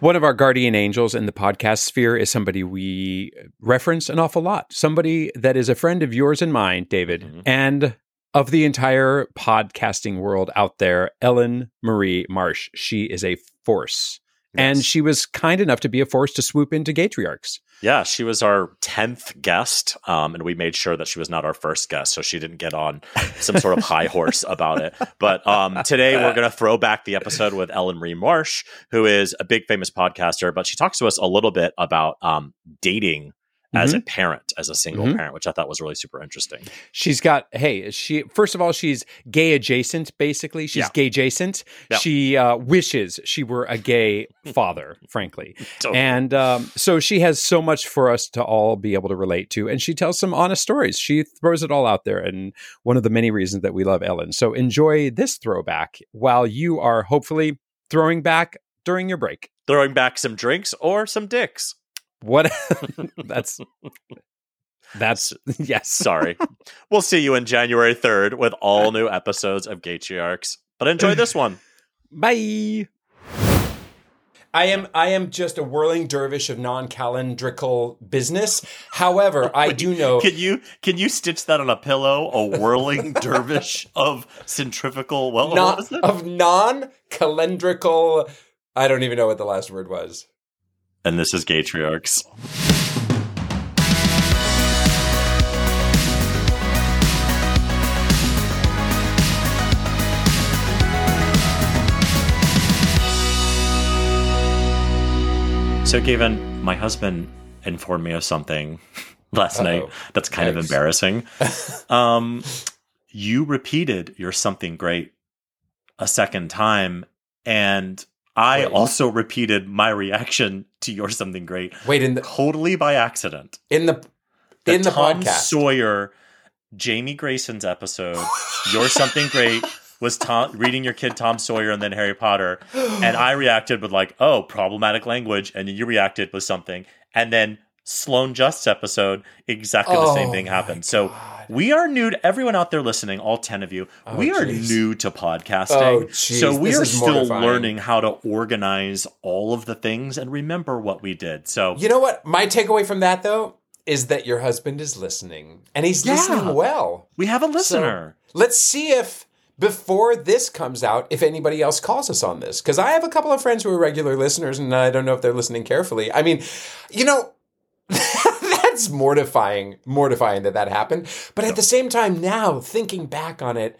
One of our guardian angels in the podcast sphere is somebody we reference an awful lot. Somebody that is a friend of yours and mine, David, mm-hmm. and of the entire podcasting world out there, Ellyn Marie Marsh. She is a force. Yes. And she was kind enough to be a force to swoop into Gaytriarchs. Yeah, she was our 10th guest, and we made sure that she was not our first guest, so she didn't get on some sort of high horse about it. But today we're going to throw back the episode with Ellyn Marie Marsh, who is a big famous podcaster, but she talks to us a little bit about dating as mm-hmm. a parent, as a single mm-hmm. parent, which I thought was really super interesting. She's got, first of all, she's gay adjacent, basically. She's gay adjacent. Yeah. She wishes she were a gay father, frankly. Totally. And so she has so much for us to all be able to relate to. And she tells some honest stories. She throws it all out there. And one of the many reasons that we love Ellyn. So enjoy this throwback while you are hopefully throwing back during your break. Throwing back some drinks or some dicks. What? That's yes. Sorry. We'll see you on January 3rd with all new episodes of Gaytriarchs. But enjoy this one. Bye. I am just a whirling dervish of non-calendrical business. However, I do know. Can you stitch that on a pillow? A whirling dervish of centrifugal. Well, what was it? Of non-calendrical. I don't even know what the last word was. And this is Gaytriarchs. So, Gavin, my husband informed me of something last night that's kind of embarrassing. You repeated your something great a second time, and I also repeated my reaction to your something great. Wait, totally by accident. In the Tom podcast. Sawyer, Jamie Grayson's episode, your something great was reading your kid Tom Sawyer and then Harry Potter. And I reacted with like, oh, problematic language. And then you reacted with something. And then Sloan Just's episode, exactly the same thing happened. So we are new to everyone out there listening, all 10 of you. We are new to podcasting. So we are still learning how to organize all of the things and remember what we did. So you know what? My takeaway from that, though, is that your husband is listening. And he's listening well. We have a listener. So let's see if before this comes out, if anybody else calls us on this. Because I have a couple of friends who are regular listeners, and I don't know if they're listening carefully. I mean, you know, that's mortifying that happened. But at the same time, now thinking back on it,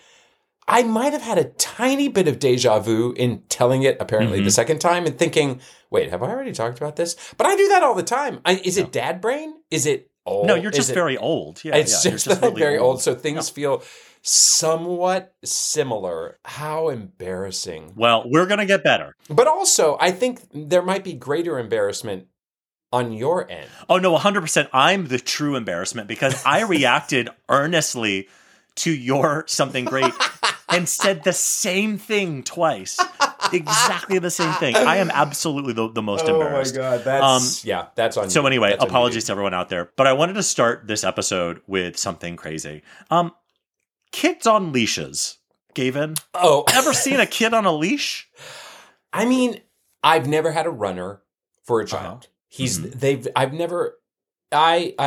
I might have had a tiny bit of deja vu in telling it apparently the second time and thinking, wait, have I already talked about this? But I do that all the time. Is it dad brain? Is it old? No, you're just very old. Yeah, it's just really very old. So things feel somewhat similar. How embarrassing. Well, we're going to get better. But also, I think there might be greater embarrassment on your end. Oh, no, 100%. I'm the true embarrassment because I reacted earnestly to your something great and said the same thing twice. Exactly the same thing. I am absolutely the most embarrassed. Oh, my God. That's, that's on you. So anyway, apologies to everyone out there. But I wanted to start this episode with something crazy. Kids on leashes, Gavin. Oh. Ever seen a kid on a leash? I mean, I've never had a runner for a child. Uh-huh. I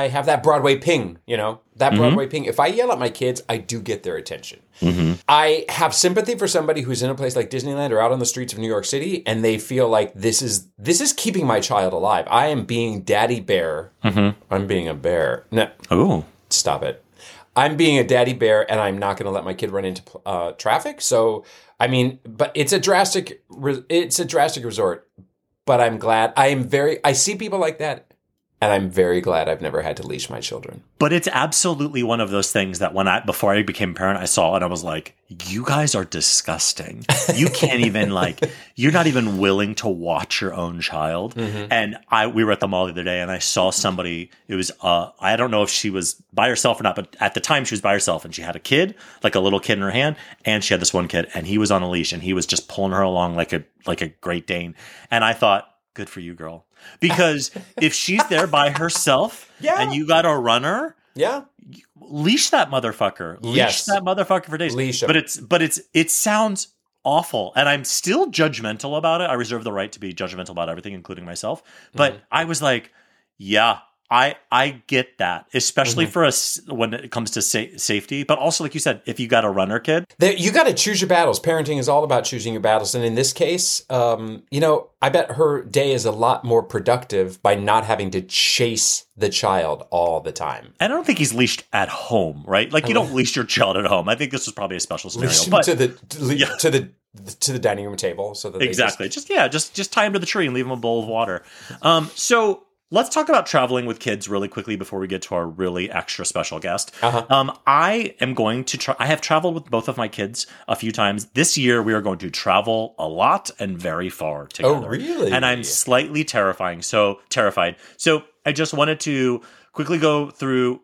have that Broadway ping, you know, that Broadway ping. If I yell at my kids, I do get their attention. Mm-hmm. I have sympathy for somebody who's in a place like Disneyland or out on the streets of New York City, and they feel like this is keeping my child alive. I am being daddy bear. Mm-hmm. I'm being a bear. No. Oh, stop it. I'm being a daddy bear, and I'm not going to let my kid run into traffic. So, I mean, but it's a drastic resort. But I'm glad. I see people like that, and I'm very glad I've never had to leash my children. But it's absolutely one of those things that before I became a parent, I saw and I was like, you guys are disgusting. You can't even you're not even willing to watch your own child. Mm-hmm. And we were at the mall the other day, and I saw somebody, it was, I don't know if she was by herself or not, but at the time she was by herself, and she had a kid, like a little kid in her hand, and she had this one kid, and he was on a leash, and he was just pulling her along like a Great Dane. And I thought, good for you, girl. Because if she's there by herself and you got a runner, leash that motherfucker. Leash that motherfucker for days. Leash him. But it sounds awful. And I'm still judgmental about it. I reserve the right to be judgmental about everything, including myself. But I was like, yeah, I get that, especially for us when it comes to safety. But also, like you said, if you got a runner kid. You got to choose your battles. Parenting is all about choosing your battles. And in this case, you know, I bet her day is a lot more productive by not having to chase the child all the time. And I don't think he's leashed at home, right? Like, you don't leash your child at home. I think this was probably a special scenario. Leash him to the dining room table. So that exactly. Just tie him to the tree and leave him a bowl of water. So let's talk about traveling with kids really quickly before we get to our really extra special guest. I am going to I have traveled with both of my kids a few times. This year, we are going to travel a lot and very far together. Oh, really? And I'm slightly terrified. So I just wanted to quickly go through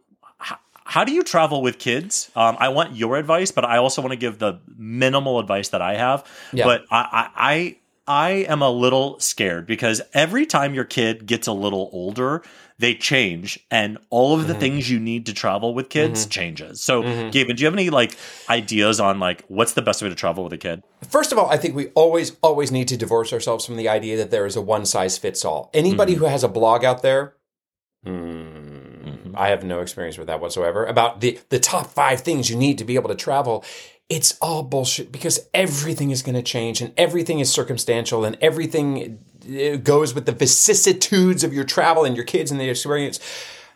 how do you travel with kids? I want your advice, but I also want to give the minimal advice that I have. Yeah. But I am a little scared because every time your kid gets a little older, they change, and all of the things you need to travel with kids changes. So, Gavin, do you have any ideas on what's the best way to travel with a kid? First of all, I think we always need to divorce ourselves from the idea that there is a one-size-fits-all. Anybody who has a blog out there, I have no experience with that whatsoever, about the top 5 things you need to be able to travel. It's all bullshit because everything is going to change and everything is circumstantial and everything goes with the vicissitudes of your travel and your kids and their experience.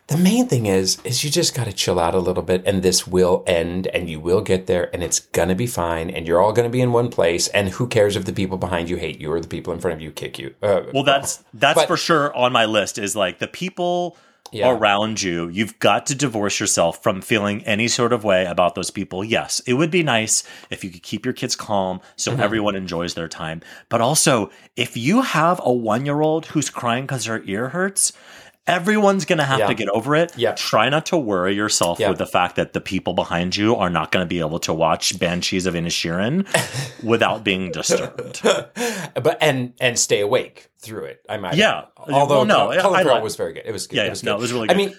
The main thing is you just got to chill out a little bit and this will end and you will get there and it's going to be fine and you're all going to be in one place and who cares if the people behind you hate you or the people in front of you kick you. Well, that's for sure on my list is the people – yeah. around you, you've got to divorce yourself from feeling any sort of way about those people. Yes, it would be nice if you could keep your kids calm so everyone enjoys their time. But also, if you have a 1-year-old who's crying because her ear hurts, everyone's going to have to get over it. Yeah. Try not to worry yourself with the fact that the people behind you are not going to be able to watch Banshees of Inisherin without being disturbed. and stay awake through it. I might. Yeah. Although Colin was very good. It was good. Yeah, it was really good. I mean,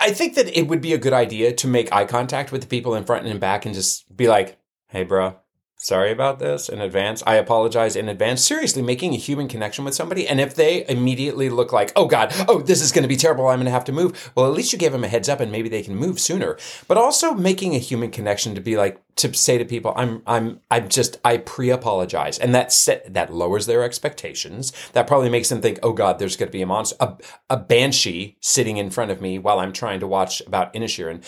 I think that it would be a good idea to make eye contact with the people in front and in back and just be like, hey, bro. Sorry about this in advance. I apologize in advance. Seriously, making a human connection with somebody. And if they immediately look like, oh, God, oh, this is going to be terrible. I'm going to have to move. Well, at least you gave them a heads up and maybe they can move sooner. But also making a human connection to be like, to say to people, I pre-apologize. And that lowers their expectations. That probably makes them think, oh, God, there's going to be a monster, a banshee sitting in front of me while I'm trying to watch about Inisherin.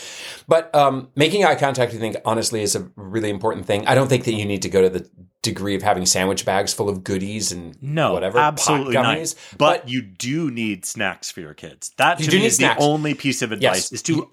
But making eye contact, I think, honestly, is a really important thing. I don't think that you need to go to the degree of having sandwich bags full of goodies and whatever. Absolutely not. But you do need snacks for your kids. That to me is snacks. The only piece of advice is to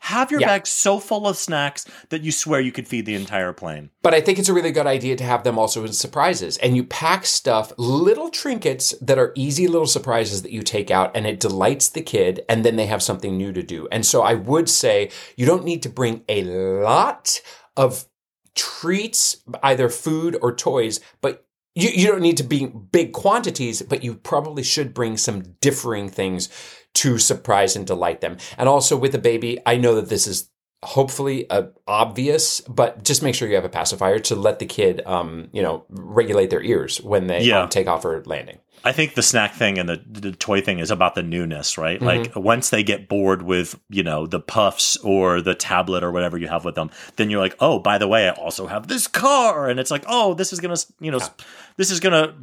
have your bag so full of snacks that you swear you could feed the entire plane. But I think it's a really good idea to have them also in surprises. And you pack stuff, little trinkets that are easy little surprises that you take out and it delights the kid and then they have something new to do. And so I would say you don't need to bring a lot of treats, either food or toys, but you don't need to be big quantities, but you probably should bring some differing things to surprise and delight them. And also with a baby, I know that this is hopefully obvious, but just make sure you have a pacifier to let the kid, regulate their ears when they take off or landing. I think the snack thing and the toy thing is about the newness, right? Like once they get bored with, the puffs or the tablet or whatever you have with them, then you're like, oh, by the way, I also have this car. And it's like, oh, this is going to, this is going to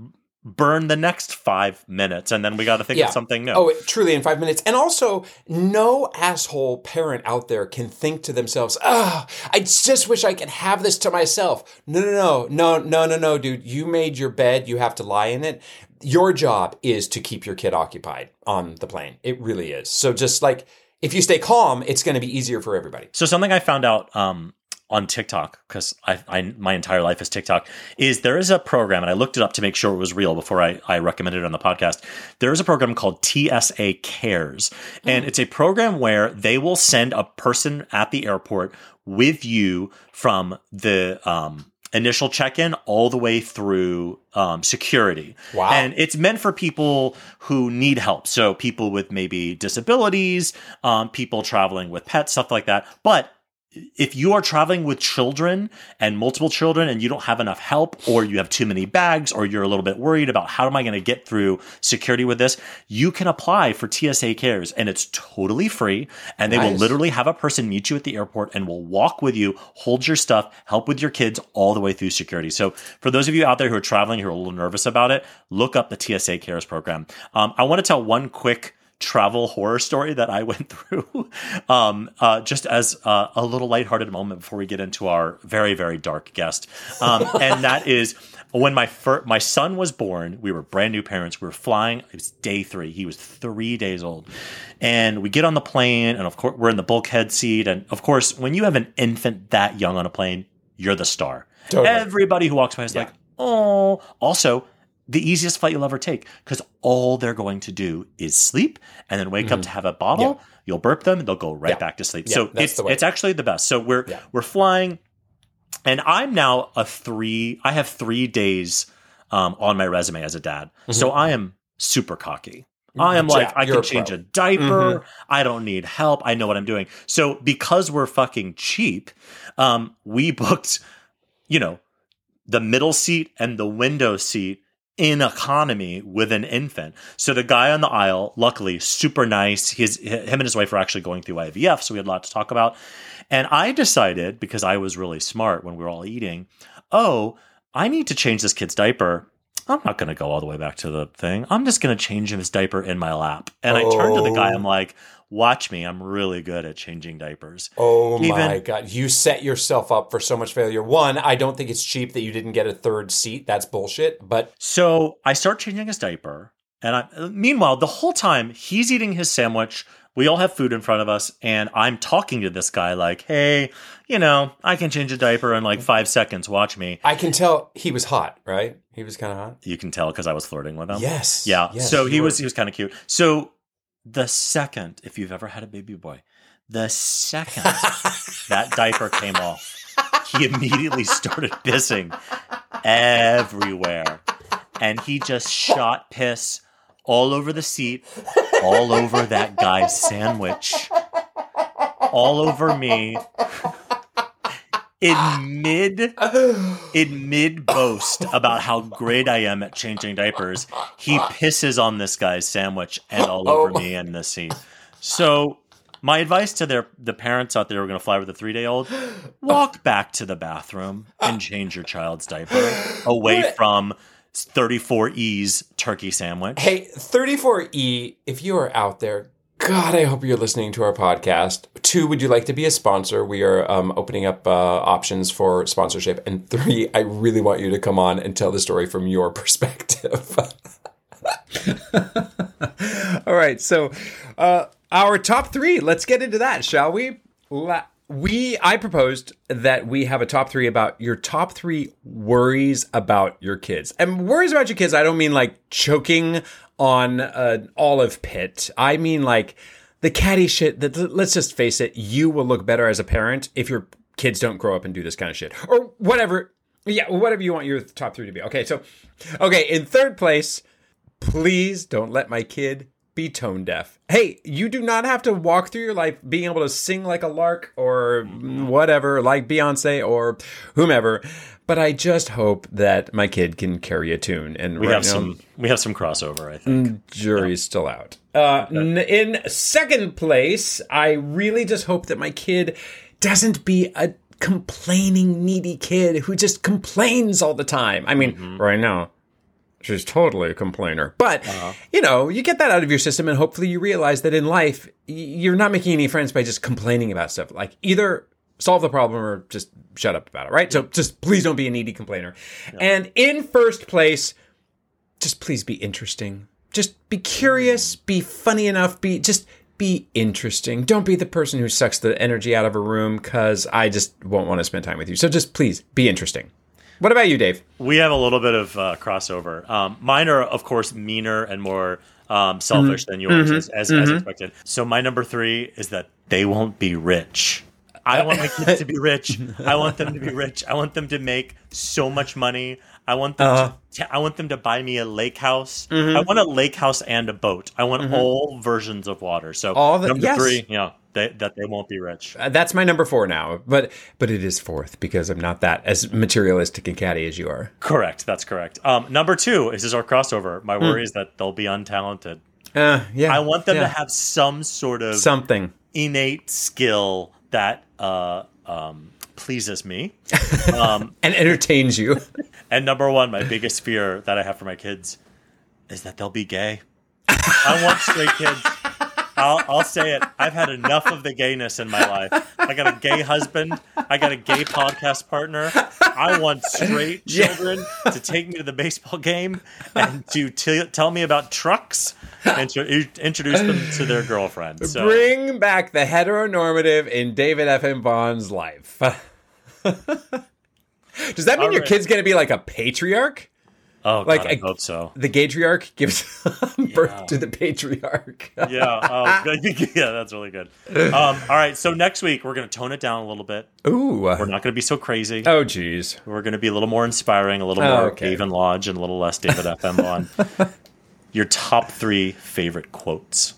burn the next 5 minutes. And then we got to think of something new. Oh, truly in 5 minutes. And also no asshole parent out there can think to themselves, oh, I just wish I could have this to myself. No, dude, you made your bed. You have to lie in it. Your job is to keep your kid occupied on the plane. It really is. So just if you stay calm, it's going to be easier for everybody. So something I found out on TikTok, because my entire life is TikTok, is there is a program, and I looked it up to make sure it was real before I recommended it on the podcast. There is a program called TSA Cares. And it's a program where they will send a person at the airport with you from the initial check-in all the way through security. Wow. And it's meant for people who need help. So people with maybe disabilities, people traveling with pets, stuff like that. But if you are traveling with children and multiple children and you don't have enough help, or you have too many bags, or you're a little bit worried about how am I going to get through security with this, you can apply for TSA Cares and it's totally free. And they will literally have a person meet you at the airport and will walk with you, hold your stuff, help with your kids all the way through security. So for those of you out there who are traveling, who are a little nervous about it, look up the TSA Cares program. I want to tell one quick travel horror story that I went through, just as a little lighthearted moment before we get into our very, very dark guest. And that is when my son was born, we were brand new parents. We were flying. It was day 3. He was 3 days old. And we get on the plane, and of course, we're in the bulkhead seat. And of course, when you have an infant that young on a plane, you're the star. Totally. Everybody who walks by is like, oh. Also, the easiest flight you'll ever take, because all they're going to do is sleep and then wake up to have a bottle. Yeah. You'll burp them, and they'll go right back to sleep. Yeah, so it's actually the best. So we're flying, and I'm now I have 3 days on my resume as a dad. Mm-hmm. So I am super cocky. I am like, I can change a diaper. Mm-hmm. I don't need help. I know what I'm doing. So because we're fucking cheap, we booked, the middle seat and the window seat in economy with an infant. So the guy on the aisle, luckily, super nice. Him and his wife were actually going through IVF, so we had a lot to talk about. And I decided, because I was really smart when we were all eating, I need to change this kid's diaper. I'm not going to go all the way back to the thing. I'm just going to change his diaper in my lap. And I turned to the guy. I'm like, watch me. I'm really good at changing diapers. My God. You set yourself up for so much failure. One, I don't think it's cheap that you didn't get a third seat. That's bullshit. But so I start changing his diaper. And meanwhile, the whole time, he's eating his sandwich. We all have food in front of us. And I'm talking to this guy like, hey, I can change a diaper in like 5 seconds. Watch me. I can tell he was hot, right? He was kind of hot. You can tell because I was flirting with him. Yes. Yeah. Yes, so he was kind of cute. So the second, if you've ever had a baby boy, that diaper came off, he immediately started pissing everywhere. And he just shot piss all over the seat, all over that guy's sandwich, all over me. In mid boast about how great I am at changing diapers, he pisses on this guy's sandwich and all over me and the seat. So my advice to the parents out there who are going to fly with a 3-day-old, walk back to the bathroom and change your child's diaper away from 34E's turkey sandwich. Hey, 34E, if you are out there, God, I hope you're listening to our podcast. 2, would you like to be a sponsor? We are opening up options for sponsorship. And 3, I really want you to come on and tell the story from your perspective. All right. So our top 3, let's get into that, shall we? I proposed that we have a top 3 about your top 3 worries about your kids. And worries about your kids, I don't mean like choking on an olive pit. I mean, like, the catty shit that, let's just face it, you will look better as a parent if your kids don't grow up and do this kind of shit. Or whatever. Yeah, whatever you want your top 3 to be. Okay, in 3rd place, please don't let my kid be tone deaf. Hey, you do not have to walk through your life being able to sing like a lark or whatever, like Beyonce or whomever. But I just hope that my kid can carry a tune. And we have some crossover, I think. Jury's still out. In 2nd place, I really just hope that my kid doesn't be a complaining, needy kid who just complains all the time. I mean, right now, she's totally a complainer. But, you get that out of your system, and hopefully you realize that in life, you're not making any friends by just complaining about stuff. Like, either solve the problem or just shut up about it, right? So just please don't be a needy complainer. Yeah. And in 1st place, just please be interesting. Just be curious, be funny enough, be interesting. Don't be the person who sucks the energy out of a room, because I just won't want to spend time with you. So just please be interesting. What about you, Dave? We have a little bit of crossover. Mine are, of course, meaner and more selfish than yours, as expected. So my number 3 is that they won't be rich. I want my kids to be rich. I want them to be rich. I want them to make so much money. I want them to buy me a lake house. Mm-hmm. I want a lake house and a boat. I want all versions of water. So all the, number three, yeah, they won't be rich. That's my number four now, but it is fourth because I'm not that as materialistic and catty as you are. Correct. That's correct. Number two is our crossover. My worry is that they'll be untalented. Yeah. I want them to have some sort of something innate skill that pleases me and entertains you. And number one, my biggest fear that I have for my kids is that they'll be gay. I want straight kids. I'll say it. I've had enough of the gayness in my life. I got a gay husband. I got a gay podcast partner. I want straight children to take me to the baseball game and to tell me about trucks and to introduce them to their girlfriend. So. Bring back the heteronormative in David F. M. Bond's life. Does that mean your kid's going to be like a patriarch? Oh, like God, I hope so. The Gaytriarch gives birth to the patriarch. Yeah, that's really good. All right, so next week we're going to tone it down a little bit. Ooh. We're not going to be so crazy. Oh, geez. We're going to be a little more inspiring, a little more Gavin Lodge, and a little less David F. M. Bond. Your top three favorite quotes.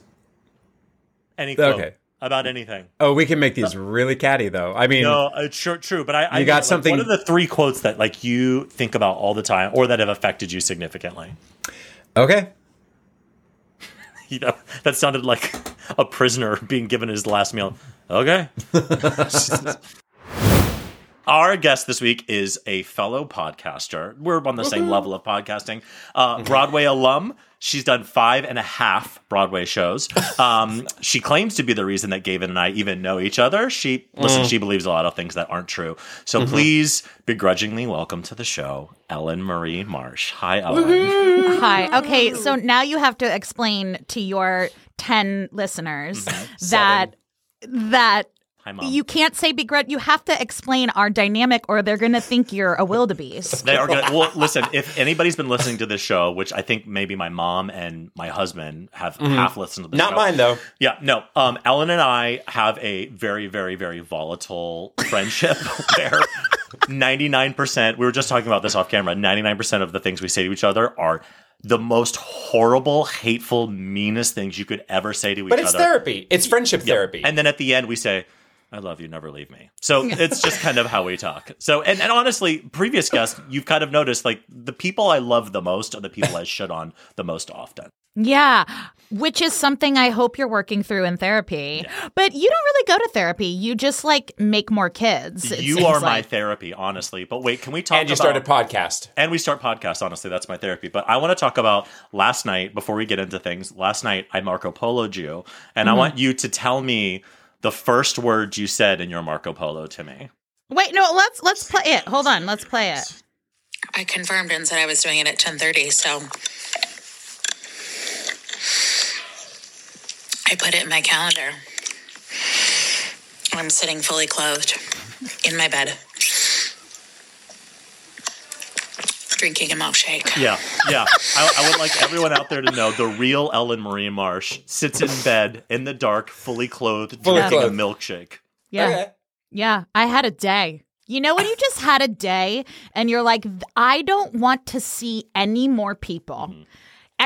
Any quote. Okay. About anything. Oh, we can make these really catty, though. I mean, no, it's true. But I got something. What are the three quotes that you think about all the time, or that have affected you significantly? Okay. That sounded like a prisoner being given his last meal. Okay. Our guest this week is a fellow podcaster. We're on the same level of podcasting. Broadway alum. She's done 5.5 Broadway shows. She claims to be the reason that Gavin and I even know each other. She believes a lot of things that aren't true. So please begrudgingly welcome to the show, Ellyn Marie Marsh. Hi, Ellyn. Woo-hoo. Hi. Okay, so now you have to explain to your 10 listeners that hi, Mom. You can't say begrudge. You have to explain our dynamic, or they're going to think you're a wildebeest. They are going to. Well, listen, if anybody's been listening to this show, which I think maybe my mom and my husband have half listened to the show. Not mine, though. Yeah, no. Ellyn and I have a very, very, very volatile friendship where 99%, we were just talking about this off camera, 99% of the things we say to each other are the most horrible, hateful, meanest things you could ever say to each other. But it's therapy. It's friendship therapy. And then at the end, we say, I love you, never leave me. So it's just kind of how we talk. So, and honestly, previous guests, you've kind of noticed, like, the people I love the most are the people I shit on the most often. Yeah, which is something I hope you're working through in therapy. Yeah. But you don't really go to therapy. You just, like, make more kids. You are my therapy, honestly. But wait, can we talk about... And you start a podcast. And we start podcasts, honestly. That's my therapy. But I want to talk about last night, before we get into things. Last night, I Marco Polo'd you. And I want you to tell me the first word you said in your Marco Polo to me. Wait, no, let's play it. Hold on, let's play it. I confirmed and said I was doing it at 10:30, so I put it in my calendar. I'm sitting fully clothed in my bed, drinking a milkshake. Yeah. I would like everyone out there to know the real Ellyn Marie Marsh sits in bed in the dark, fully clothed, drinking a milkshake. Yeah. Okay. Yeah. I had a day. You know when you just had a day and you're like, I don't want to see any more people. Mm-hmm.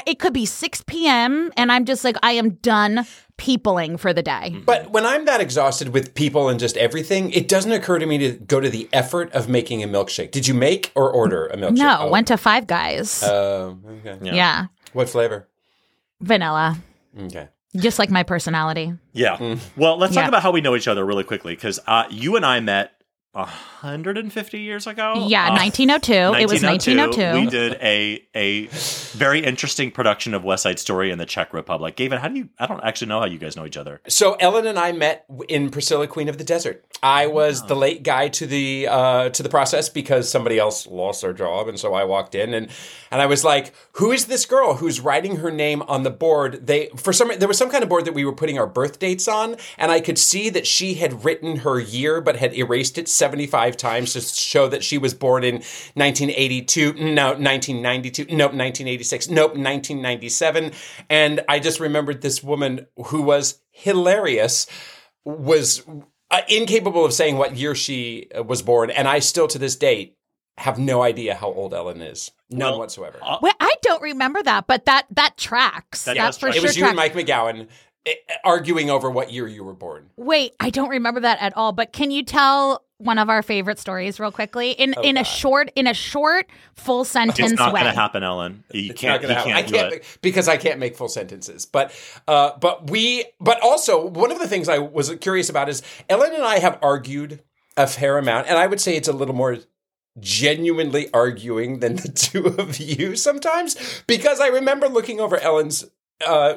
It could be 6 p.m. and I'm just like, I am done peopling for the day. But when I'm that exhausted with people and just everything, it doesn't occur to me to go to the effort of making a milkshake. Did you make or order a milkshake? No, went to Five Guys. Oh, okay. Yeah. What flavor? Vanilla. Okay. Just like my personality. Yeah. Well, let's talk about how we know each other really quickly, because you and I met 150 years ago? Yeah, 1902. It was 1902. We did a very interesting production of West Side Story in the Czech Republic. Gavin, I don't actually know how you guys know each other. So Ellyn and I met in Priscilla Queen of the Desert. I was the late guy to the process because somebody else lost their job, and so I walked in and I was like, who is this girl who's writing her name on the board? There was some kind of board that we were putting our birth dates on, and I could see that she had written her year but had erased it 75 times to show that she was born in 1982, no, 1992, nope, 1986, nope, 1997. And I just remembered this woman who was hilarious, was incapable of saying what year she was born. And I still to this day have no idea how old Ellyn is. None whatsoever. Well, I don't remember that, but that tracks. That tracks. It was you and Mike McGowan arguing over what year you were born. Wait, I don't remember that at all, but can you tell one of our favorite stories real quickly in a short full sentence way? It's not going to happen, Ellyn. Because I can't make full sentences. But also one of the things I was curious about is Ellyn and I have argued a fair amount, and I would say it's a little more genuinely arguing than the two of you sometimes, because I remember looking over Ellen's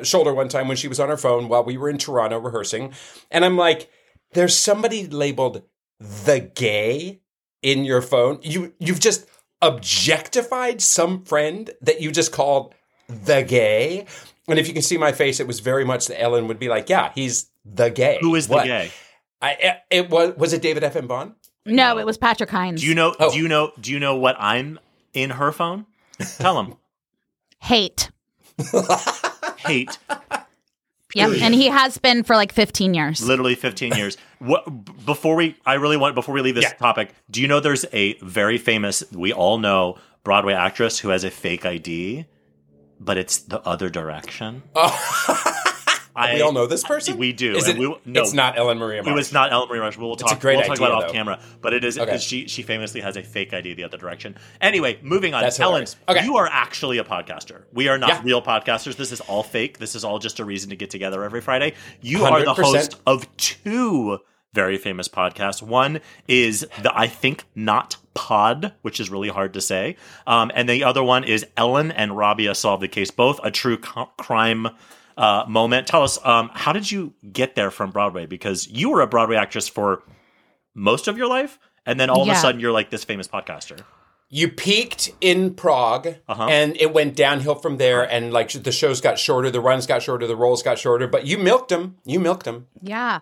shoulder one time when she was on her phone while we were in Toronto rehearsing, and I'm like, there's somebody labeled the gay in your phone. You've just objectified some friend that you just called the gay. And if you can see my face, it was very much that Ellyn would be like, yeah, he's the gay. Who is the gay? Was it David F. M. Bond? No, it was Patrick Hines. Do you know what I'm in her phone? Tell him. Hate. Yep, and he has been for like 15 years. Literally 15 years. Before we leave this topic, do you know there's a very famous, we all know, Broadway actress who has a fake ID, but it's the other direction? Oh. We all know this person? We do. It's not Ellyn Marie Marsh. It was not Ellyn Marie Marsh. We'll talk about it off camera. But it is because she famously has a fake ID the other direction. Anyway, moving on. Ellyn, you are actually a podcaster. We are not real podcasters. This is all fake. This is all just a reason to get together every Friday. You 100%. Are the host of two very famous podcasts. One is the I Think Not Pod, which is really hard to say. And the other one is Ellyn and Rabia Solve the Case, both a true crime moment. Tell us, how did you get there from Broadway? Because you were a Broadway actress for most of your life, and then all of a sudden you're like this famous podcaster. You peaked in Prague, and it went downhill from there, and like the shows got shorter, the runs got shorter, the roles got shorter, but you milked them. Yeah.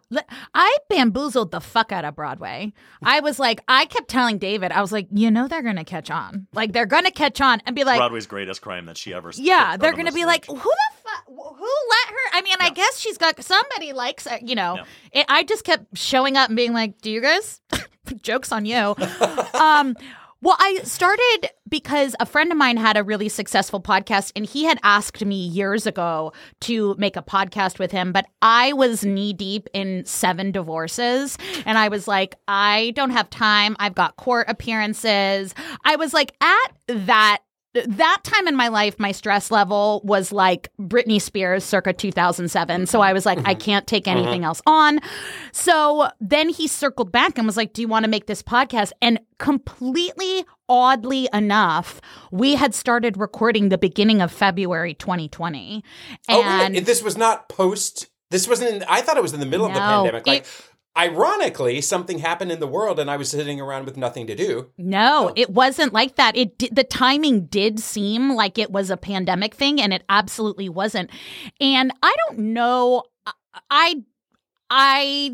I bamboozled the fuck out of Broadway. I kept telling David, I was like, you know they're going to catch on. Like, they're going to catch on and be like... Broadway's greatest crime that she ever... Yeah, they're going to be like, who the fuck... Who let her... I mean, I guess she's got... Somebody likes her, you know. Yeah. I just kept showing up and being like, do you guys? Joke's on you. Well, I started because a friend of mine had a really successful podcast, and he had asked me years ago to make a podcast with him, but I was knee deep in 7 divorces, and I was like, I don't have time. I've got court appearances. I was like, at that time in my life, my stress level was like Britney Spears circa 2007. So I was like, I can't take anything else on. So then he circled back and was like, do you want to make this podcast? And completely oddly enough, we had started recording the beginning of February 2020. And really? This was not post? This wasn't I thought it was in the middle of the pandemic. Ironically, something happened in the world and I was sitting around with nothing to do. No, it wasn't like that. The timing did seem like it was a pandemic thing, and it absolutely wasn't. And I don't know. I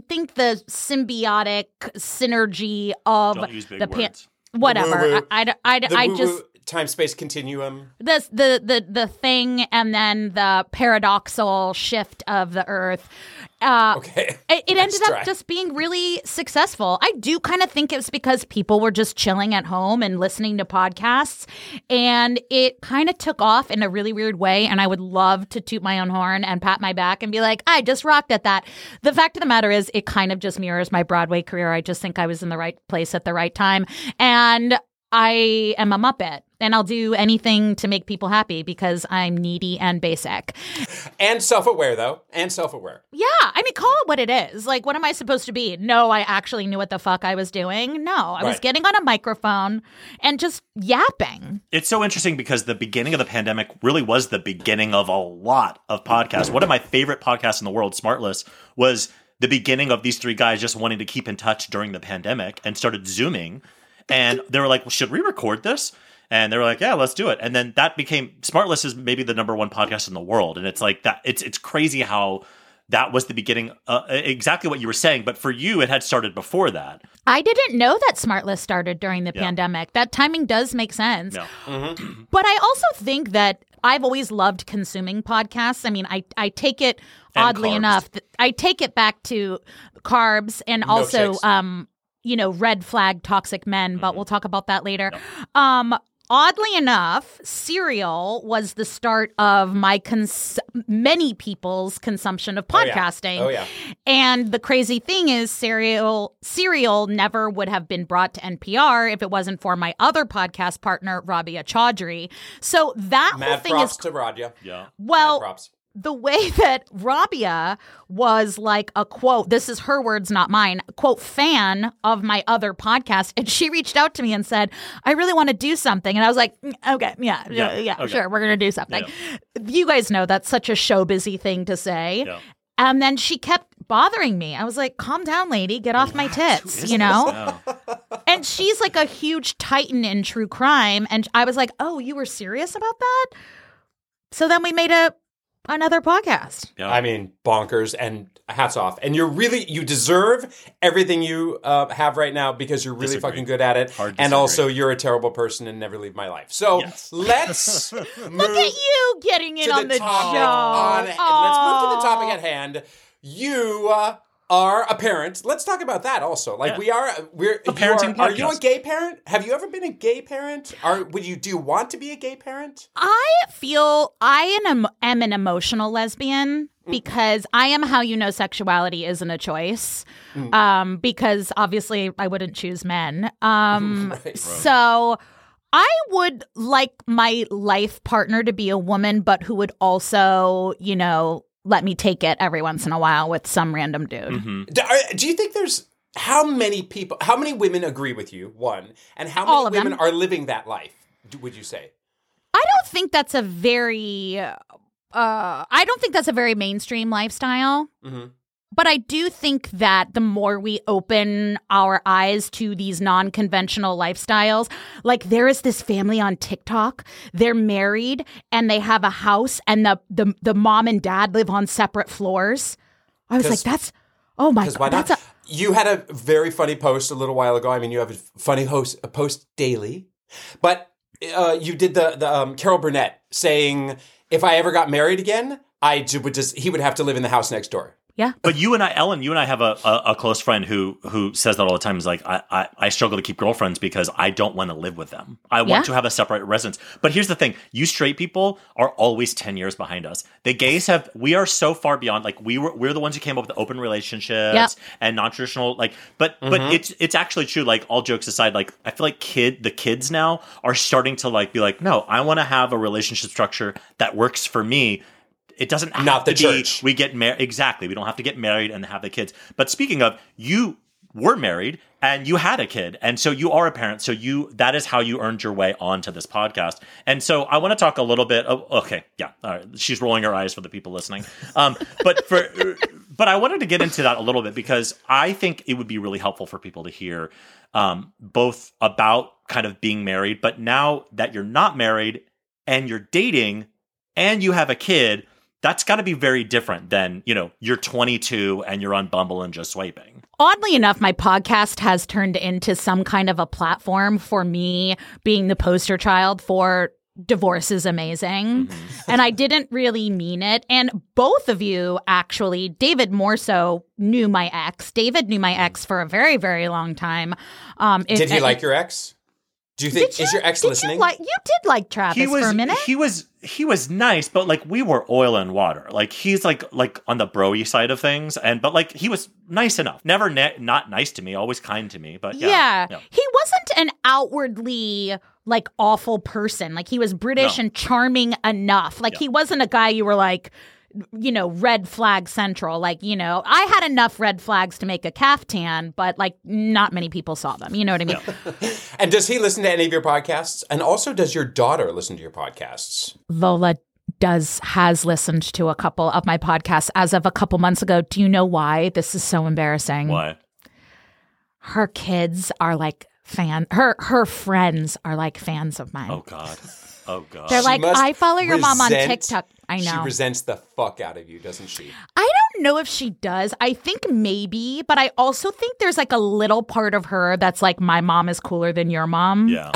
think the symbiotic synergy of don't use big the words. Whatever. The I just time space continuum. This the thing, and then the paradoxical shift of the earth. It ended up just being really successful. I do kind of think it's because people were just chilling at home and listening to podcasts, and it kind of took off in a really weird way. And I would love to toot my own horn and pat my back and be like, I just rocked at that. The fact of the matter is, it kind of just mirrors my Broadway career. I just think I was in the right place at the right time, and I am a Muppet, and I'll do anything to make people happy because I'm needy and basic. And self-aware, though. Yeah. I mean, call it what it is. Like, what am I supposed to be? No, I actually knew what the fuck I was doing. No, I was getting on a microphone and just yapping. It's so interesting because the beginning of the pandemic really was the beginning of a lot of podcasts. One of my favorite podcasts in the world, Smartless, was the beginning of these three guys just wanting to keep in touch during the pandemic and started Zooming. And they were like, well, should we record this? And they were like, yeah, let's do it. And then that became Smartless is maybe the number 1 podcast in the world. And it's like that. It's crazy how that was the beginning. Exactly what you were saying. But for you, it had started before that. I didn't know that Smartless started during the pandemic. That timing does make sense. Yeah. Mm-hmm. But I also think that I've always loved consuming podcasts. I mean, I take it, oddly enough, I take it back to carbs and also you know, red flag toxic men, but we'll talk about that later. Yep. Oddly enough, Serial was the start of my many people's consumption of podcasting. Oh, yeah. And the crazy thing is Serial never would have been brought to NPR if it wasn't for my other podcast partner, Rabia Chaudhry. So that whole thing is... to Rabia. Yeah. Well... Mad props. The way that Rabia was like a quote, this is her words, not mine, quote, fan of my other podcast. And she reached out to me and said, I really want to do something. And I was like, okay, yeah, okay. Sure. We're going to do something. Yeah. You guys know that's such a show busy thing to say. Yeah. And then she kept bothering me. I was like, calm down, lady. Get off my tits, you know? And she's like a huge titan in true crime. And I was like, oh, you were serious about that? So then we made another podcast. Yeah. I mean, bonkers, and hats off. And you deserve everything you have right now because you're really fucking good at it. And also you're a terrible person and never leave my life. So let's move look at you getting in on the show. Let's move to the topic at hand. You are a parent. Let's talk about that also. Like we're a parenting podcast. Are you a gay parent? Have you ever been a gay parent? Do you want to be a gay parent? I feel I am an emotional lesbian because I am how you know sexuality isn't a choice. Because obviously I wouldn't choose men. Right. So I would like my life partner to be a woman, but who would also, you know, let me take it every once in a while with some random dude. Mm-hmm. Do you think there's how many women agree with you? One, and how many women are living that life? Would you say? I don't think that's a very. I don't think that's a very mainstream lifestyle. Mm-hmm. But I do think that the more we open our eyes to these non-conventional lifestyles, like there is this family on TikTok, they're married and they have a house and the mom and dad live on separate floors. I was like, that's, oh my God. Why not? You had a very funny post a little while ago. I mean, you have a funny post daily, but you did the Carol Burnett saying, if I ever got married again, he would have to live in the house next door. Yeah. But you and I have a close friend who says that all the time. Is like, I struggle to keep girlfriends because I don't want to live with them. I want to have a separate residence. But here's the thing. You straight people are always 10 years behind us. The gays we are so far beyond. Like we're the ones who came up with open relationships and non-traditional, like, but it's actually true. Like, all jokes aside, like I feel like the kids now are starting to like be like, no, I want to have a relationship structure that works for me. It doesn't have Not the to church. Be, we get married. Exactly. We don't have to get married and have the kids. But speaking of, you were married and you had a kid. And so you are a parent. So that is how you earned your way onto this podcast. And so I want to talk a little bit. Okay. Yeah. All right. She's rolling her eyes for the people listening. But I wanted to get into that a little bit because I think it would be really helpful for people to hear both about kind of being married, but now that you're not married and you're dating and you have a kid, that's got to be very different than, you know, you're 22 and you're on Bumble and just swiping. Oddly enough, my podcast has turned into some kind of a platform for me being the poster child for divorce is amazing. Mm-hmm. And I didn't really mean it. And both of you, actually, David more so, knew my ex. David knew my ex for a very, very long time. Did he like your ex? Do you think is your ex listening? You did like Travis for a minute. He was nice, but like we were oil and water. Like he's like on the broy side of things, but like he was nice enough. Never not nice to me, always kind to me. But yeah, he wasn't an outwardly like awful person. Like he was British and charming enough. Like he wasn't a guy you were like, you know, red flag central. Like, you know, I had enough red flags to make a caftan, but like not many people saw them. You know what I mean? Yeah. And does he listen to any of your podcasts? And also, does your daughter listen to your podcasts? Lola has listened to a couple of my podcasts as of a couple months ago. Do you know why? This is so embarrassing. Why? Her kids are like her friends are like fans of mine. Oh God. Oh God. They're like, I follow your mom on TikTok. I know. She resents the fuck out of you, doesn't she? I don't know if she does. I think maybe, but I also think there's like a little part of her that's like, my mom is cooler than your mom. Yeah.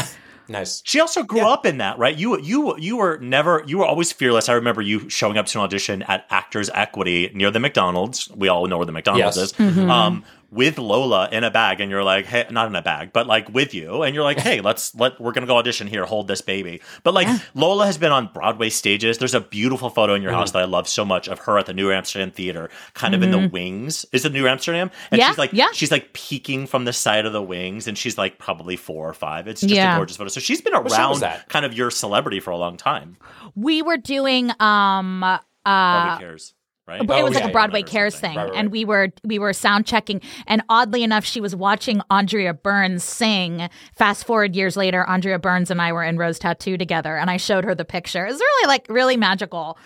Nice. She also grew up in that, right? You were always fearless. I remember you showing up to an audition at Actors Equity near the McDonald's. We all know where the McDonald's is. Mm-hmm. with Lola in a bag, and you're like, hey, not in a bag, but like with you, and you're like, hey, we're gonna go audition here, hold this baby. But like, yeah. Lola has been on Broadway stages. There's a beautiful photo in your house that I love so much of her at the New Amsterdam Theater, kind of in the wings. Is it New Amsterdam? And she's like peeking from the side of the wings, and she's like probably 4 or 5. It's just a gorgeous photo. So she's been around kind of your celebrity for a long time. We were doing Broadway Cares. Right? It was like a Broadway Cares thing, right. And we were sound checking, and oddly enough, she was watching Andrea Burns sing. Fast forward years later, Andrea Burns and I were in Rose Tattoo together, and I showed her the picture. It was really magical.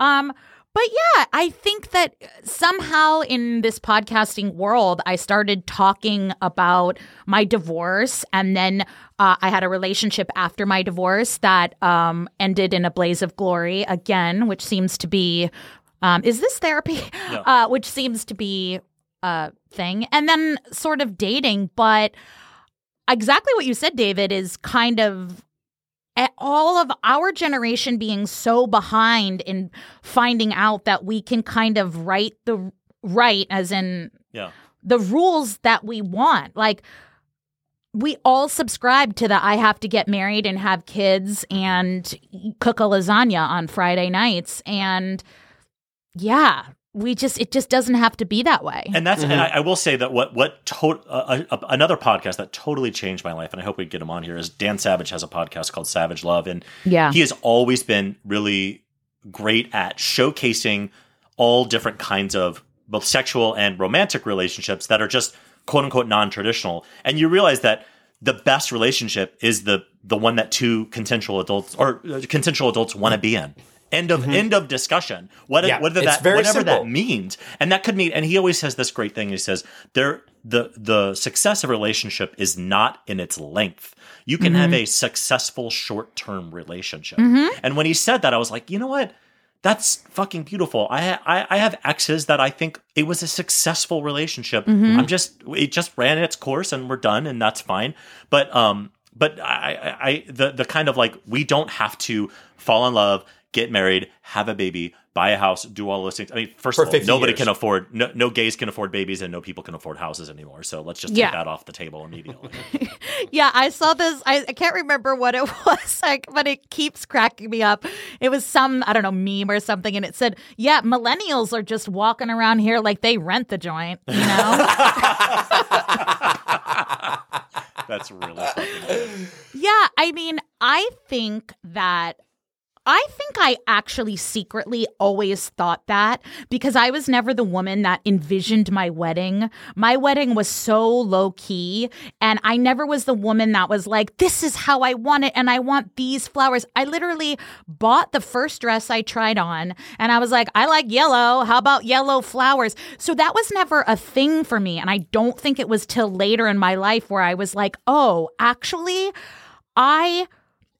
But yeah, I think that somehow in this podcasting world, I started talking about my divorce, and then I had a relationship after my divorce that ended in a blaze of glory again, which seems to be. Is this therapy? No. Which seems to be a thing. And then sort of dating. But exactly what you said, David, is kind of all of our generation being so behind in finding out that we can kind of write the right, as in the rules that we want. Like, we all subscribe to the I have to get married and have kids and cook a lasagna on Friday nights. And... yeah, it just doesn't have to be that way. And that's and I will say that another podcast that totally changed my life, and I hope we get him on here, is Dan Savage has a podcast called Savage Love, and he has always been really great at showcasing all different kinds of both sexual and romantic relationships that are just quote unquote non-traditional, and you realize that the best relationship is the one that two consensual adults want to be in. End of discussion. Whatever that means, and that could mean. And he always says this great thing. He says the success of a relationship is not in its length. You can have a successful short-term relationship. And when he said that, I was like, you know what? That's fucking beautiful. I have exes that I think it was a successful relationship. It just ran its course, and we're done, and that's fine. But I the kind of like, we don't have to fall in love, get married, have a baby, buy a house, do all those things. I mean, first of all, no gays can afford babies, and no people can afford houses anymore. So let's just take that off the table immediately. I saw this. I can't remember what it was, but it keeps cracking me up. It was some, I don't know, meme or something. And it said, millennials are just walking around here like they rent the joint, you know? That's really fucking good. Yeah, I mean, I think I actually secretly always thought that, because I was never the woman that envisioned my wedding. My wedding was so low key, and I never was the woman that was like, this is how I want it, and I want these flowers. I literally bought the first dress I tried on, and I was like, I like yellow. How about yellow flowers? So that was never a thing for me. And I don't think it was till later in my life where I was like, oh, actually, I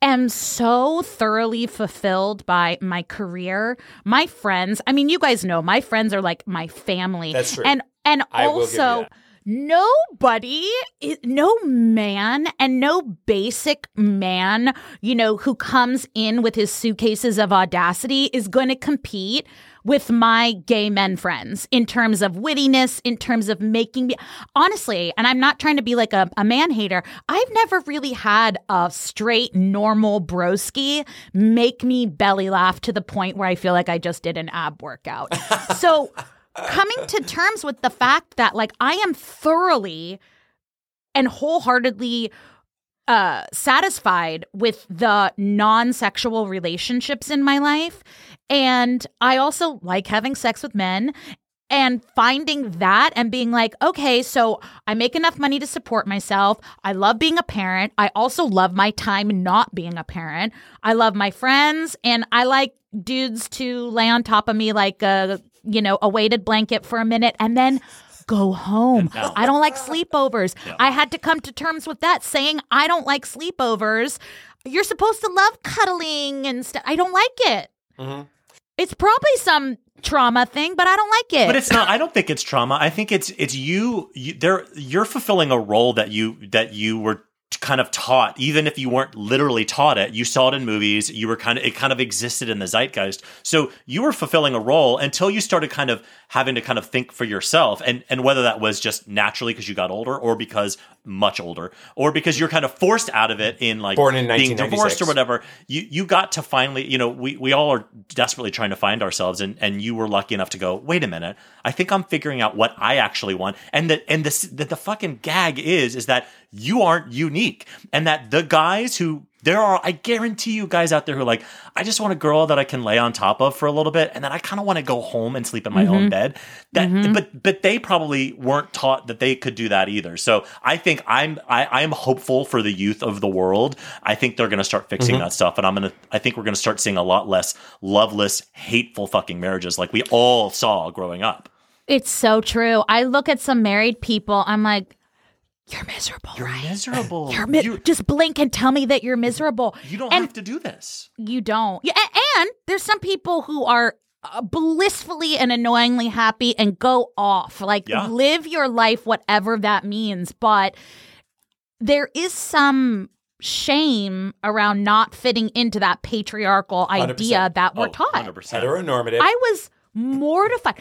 am so thoroughly fulfilled by my career, my friends. I mean, you guys know my friends are like my family. That's true. And also no man and no basic man, you know, who comes in with his suitcases of audacity is going to compete with my gay men friends in terms of wittiness, in terms of making me, honestly, and I'm not trying to be like a man hater, I've never really had a straight, normal broski make me belly laugh to the point where I feel like I just did an ab workout. So coming to terms with the fact that like I am thoroughly and wholeheartedly satisfied with the non-sexual relationships in my life. And I also like having sex with men, and finding that and being like, okay, so I make enough money to support myself. I love being a parent. I also love my time not being a parent. I love my friends, and I like dudes to lay on top of me like a weighted blanket for a minute and then go home. No. I don't like sleepovers. No. I had to come to terms with that, saying I don't like sleepovers. You're supposed to love cuddling and stuff. I don't like it. Mm-hmm. It's probably some trauma thing, but I don't like it. But it's not. I don't think it's trauma. I think it's you. You're fulfilling a role that you were kind of taught, even if you weren't literally taught it, you saw it in movies, you were it kind of existed in the zeitgeist. So you were fulfilling a role until you started kind of having to kind of think for yourself, and whether that was just naturally because you got older, or because much older, or because you're kind of forced out of it in like born in being divorced or whatever. You got to finally, you know, we all are desperately trying to find ourselves, and you were lucky enough to go, wait a minute, I think I'm figuring out what I actually want. And the fucking gag is that you aren't unique, and that the guys who there are, I guarantee you guys out there who are like, I just want a girl that I can lay on top of for a little bit, and then I kind of want to go home and sleep in my own bed. That, but they probably weren't taught that they could do that either. So I think I'm hopeful for the youth of the world. I think they're going to start fixing that stuff, and I think we're going to start seeing a lot less loveless, hateful fucking marriages like we all saw growing up. It's so true. I look at some married people, I'm like, you're miserable. You're right? Miserable. You're just blink and tell me that you're miserable. You don't have to do this. You don't. Yeah, and there's some people who are blissfully and annoyingly happy and go off. Like, live your life, whatever that means. But there is some shame around not fitting into that patriarchal idea that we're taught. 100%. Heteronormative. I was mortified.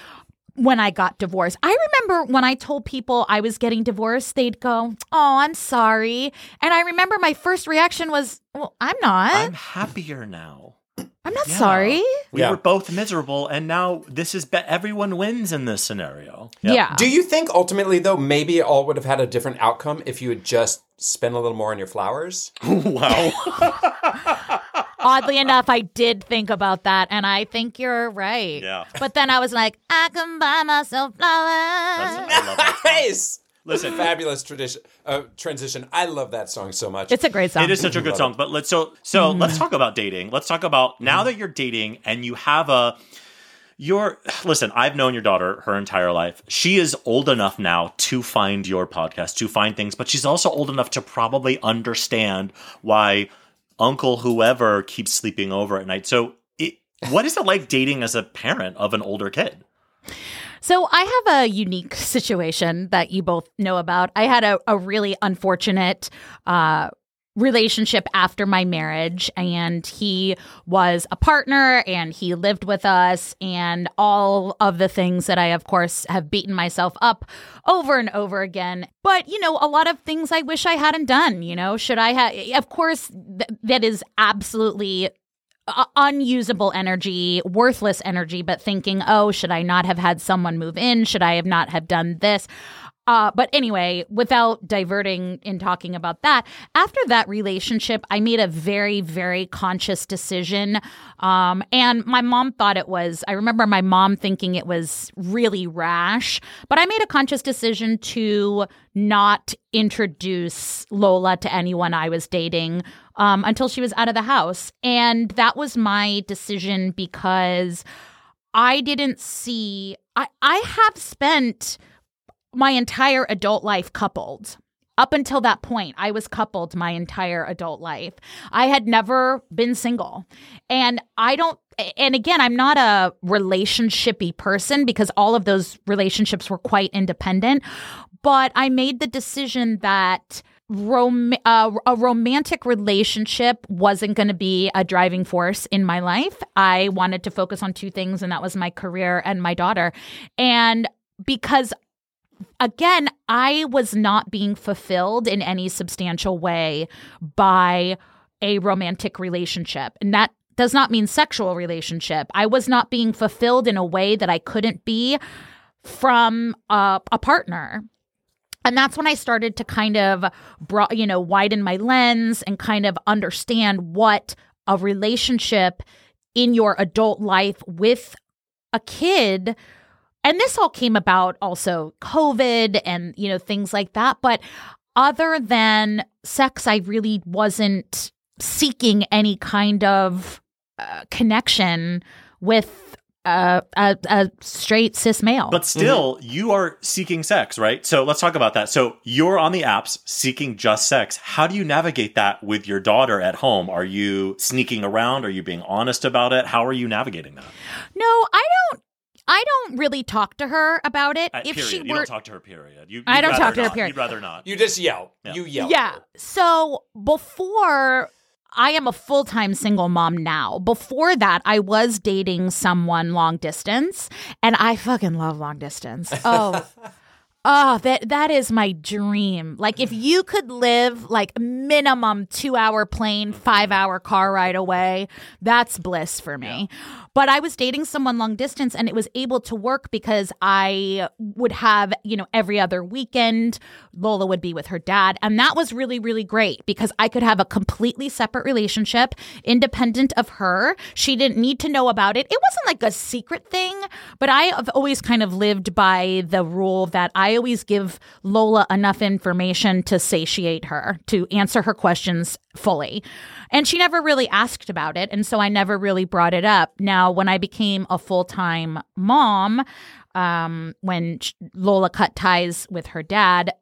When I got divorced, I remember when I told people I was getting divorced, they'd go, oh, I'm sorry. And I remember my first reaction was, well, I'm not. I'm happier now. I'm not sorry. We were both miserable, and now this is everyone wins in this scenario. Yep. Yeah. Do you think ultimately, though, maybe all would have had a different outcome if you had just spent a little more on your flowers? Wow. Oddly enough, I did think about that, and I think you're right. Yeah. But then I was like, I can buy myself flowers. That's nice. Listen, fabulous transition. I love that song so much. It's a great song. It is such a good song. But let's talk about dating. Let's talk about now that you're dating and you have listen, I've known your daughter her entire life. She is old enough now to find your podcast, to find things, but she's also old enough to probably understand why Uncle whoever keeps sleeping over at night. So what is it like dating as a parent of an older kid? So I have a unique situation that you both know about. I had a really unfortunate relationship after my marriage, and he was a partner and he lived with us and all of the things that I, of course, have beaten myself up over and over again. But, you know, a lot of things I wish I hadn't done, you know, should I have? Of course, that is absolutely unusable energy, worthless energy, but thinking, oh, should I not have had someone move in? Should I have not have done this? But anyway, without diverting in talking about that, after that relationship, I made a very, very conscious decision. And my mom thought I remember my mom thinking it was really rash, but I made a conscious decision to not introduce Lola to anyone I was dating until she was out of the house. And that was my decision because I didn't see – I have spent – my entire adult life coupled. Up until that point, I was coupled my entire adult life. I had never been single. And again, I'm not a relationshipy person because all of those relationships were quite independent. But I made the decision that a romantic relationship wasn't going to be a driving force in my life. I wanted to focus on two things, and that was my career and my daughter. And because again, I was not being fulfilled in any substantial way by a romantic relationship. And that does not mean sexual relationship. I was not being fulfilled in a way that I couldn't be from a partner. And that's when I started to kind of, widen my lens and kind of understand what a relationship in your adult life with a kid. And this all came about also COVID and, you know, things like that. But other than sex, I really wasn't seeking any kind of connection with a straight cis male. But still, you are seeking sex, right? So let's talk about that. So you're on the apps seeking just sex. How do you navigate that with your daughter at home? Are you sneaking around? Are you being honest about it? How are you navigating that? No, I don't. I don't really talk to her about it. If period. She were, you don't talk to her. Period. I don't talk to her. Period. You'd rather not. You just yell. Yeah. You yell. Yeah. So before, I am a full-time single mom now. Before that, I was dating someone long distance, and I fucking love long distance. Oh, that is my dream. Like, if you could live, like, minimum 2-hour plane, 5-hour car ride away, that's bliss for me. Yeah. But I was dating someone long distance, and it was able to work because I would have, you know, every other weekend, Lola would be with her dad. And that was really, really great because I could have a completely separate relationship, independent of her. She didn't need to know about it. It wasn't like a secret thing, but I have always kind of lived by the rule that I always give Lola enough information to satiate her, to answer her questions fully. And she never really asked about it. And so I never really brought it up. Now, when I became a full-time mom, when Lola cut ties with her dad,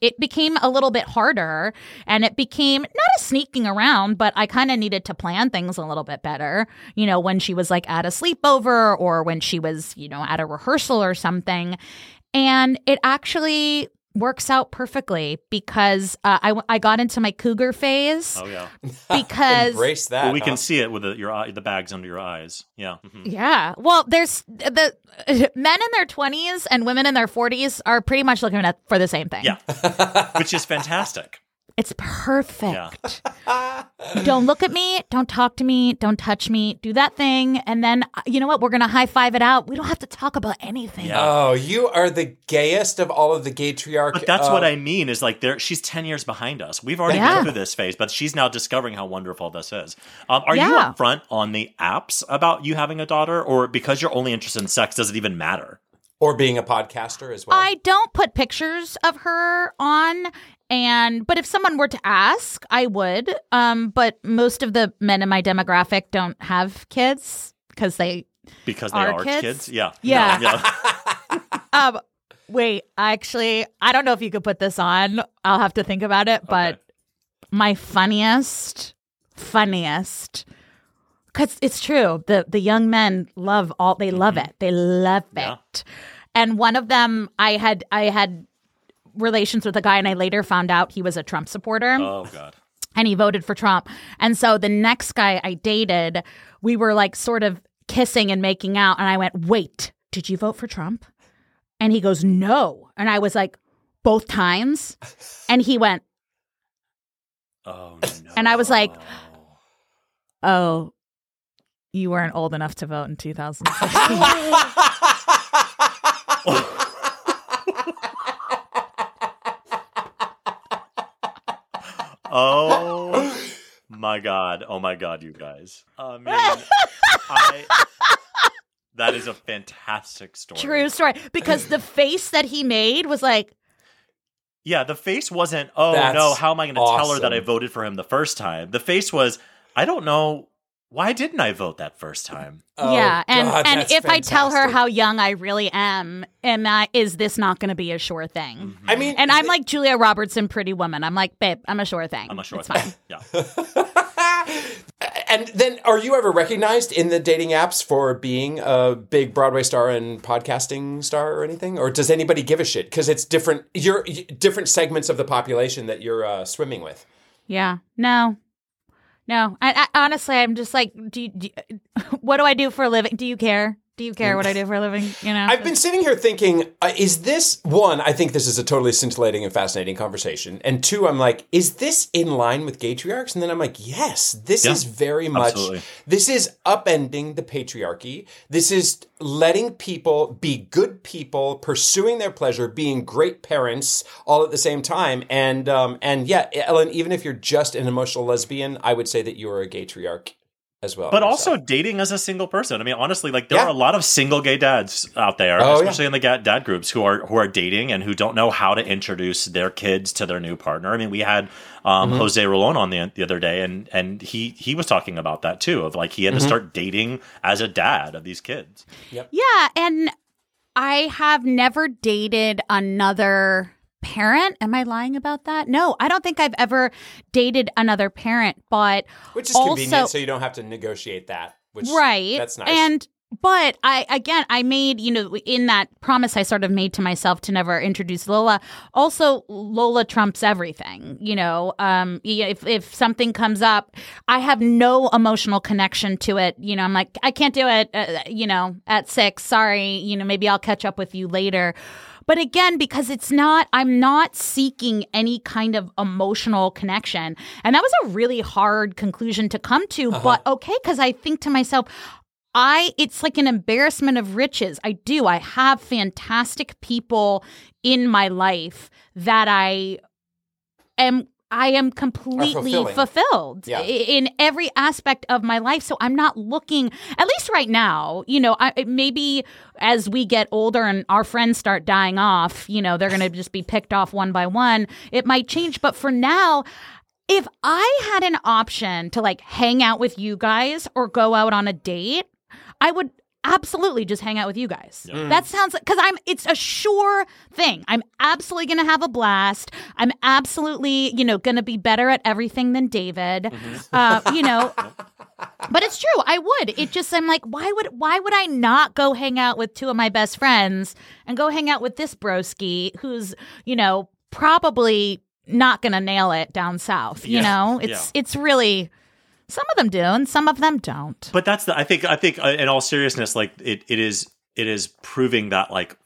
it became a little bit harder. And it became not a sneaking around, but I kind of needed to plan things a little bit better. You know, when she was like at a sleepover or when she was, you know, at a rehearsal or something. And it actually works out perfectly because I got into my cougar phase. Oh, yeah. Because embrace that. Well, we can see it with the bags under your eyes. Yeah. Mm-hmm. Yeah. Well, there's the men in their 20s and women in their 40s are pretty much looking for the same thing. Yeah. Which is fantastic. It's perfect. Yeah. Don't look at me. Don't talk to me. Don't touch me. Do that thing. And then, you know what? We're going to high-five it out. We don't have to talk about anything. Yeah. Oh, you are the gayest of all of the gaytriarchs. But that's what I mean is like she's 10 years behind us. We've already been through this phase, but she's now discovering how wonderful this is. Are you up front on the apps about you having a daughter? Or because you're only interested in sex, does it even matter? Or being a podcaster as well? I don't put pictures of her on. But if someone were to ask, I would. But most of the men in my demographic don't have kids because they are kids. Yeah. Yeah. No, yeah. Wait, actually, I don't know if you could put this on. I'll have to think about it. But my funniest, because it's true. The young men love it. They love it. And one of them, I had relations with a guy, and I later found out he was a Trump supporter. Oh, God. And he voted for Trump. And so the next guy I dated, we were like sort of kissing and making out. And I went, wait, did you vote for Trump? And he goes, no. And I was like, both times? And he went, oh, no. And I was like, oh, you weren't old enough to vote in 2016. Oh, my God. Oh, my God, you guys. I mean, that is a fantastic story. True story. Because the face that he made was like. Yeah, the face wasn't, oh, no, how am I going to tell her that I voted for him the first time? The face was, I don't know. Why didn't I vote that first time? Oh, yeah, and if fantastic. I tell her how young I really am, is this not going to be a sure thing? Mm-hmm. I mean, I'm like Julia Roberts in Pretty Woman. I'm like, babe, I'm a sure thing. It's fine. Yeah. And then, are you ever recognized in the dating apps for being a big Broadway star and podcasting star or anything? Or does anybody give a shit? Because it's different. You're different segments of the population that you're swimming with. Yeah. No. No, I honestly, I'm just like, what do I do for a living? Do you care? Do you care what I do for a living? You know, I've been sitting here thinking, is this one? I think this is a totally scintillating and fascinating conversation. And two, I'm like, is this in line with Gaytriarchs? And then I'm like, yes, this is very much. Absolutely. This is upending the patriarchy. This is letting people be good people, pursuing their pleasure, being great parents, all at the same time. And yeah, Ellyn, even if you're just an emotional lesbian, I would say that you are a Gaytriarch. As well, but also dating as a single person. I mean, honestly, like there are a lot of single gay dads out there, especially in the dad groups, who are dating and who don't know how to introduce their kids to their new partner. I mean, we had Jose Rolon on the other day, and he was talking about that too, of like he had to start dating as a dad of these kids. Yep. Yeah, and I have never dated another parent? Am I lying about that? No, I don't think I've ever dated another parent, but which is also convenient, so you don't have to negotiate that. Which, right. That's nice. And But I made, in that promise I sort of made to myself to never introduce Lola. Also, Lola trumps everything. If something comes up, I have no emotional connection to it. I'm like, I can't do it, at 6. Sorry. Maybe I'll catch up with you later. But again, because I'm not seeking any kind of emotional connection. And that was a really hard conclusion to come to. Uh-huh. But okay, because I think to myself, it's like an embarrassment of riches. I have fantastic people in my life that I am completely fulfilled in every aspect of my life. So I'm not looking, at least right now, maybe as we get older and our friends start dying off, they're going to just be picked off one by one. It might change. But for now, if I had an option to hang out with you guys or go out on a date, I would absolutely just hang out with you guys. Mm. That sounds like, because it's a sure thing. I'm absolutely going to have a blast. I'm absolutely, going to be better at everything than David. Mm-hmm. But it's true. I would. It just, I'm like, why would I not go hang out with two of my best friends and go hang out with this broski who's, probably not going to nail it down south. It's really, some of them do and some of them don't. But that's I think in all seriousness, it is proving that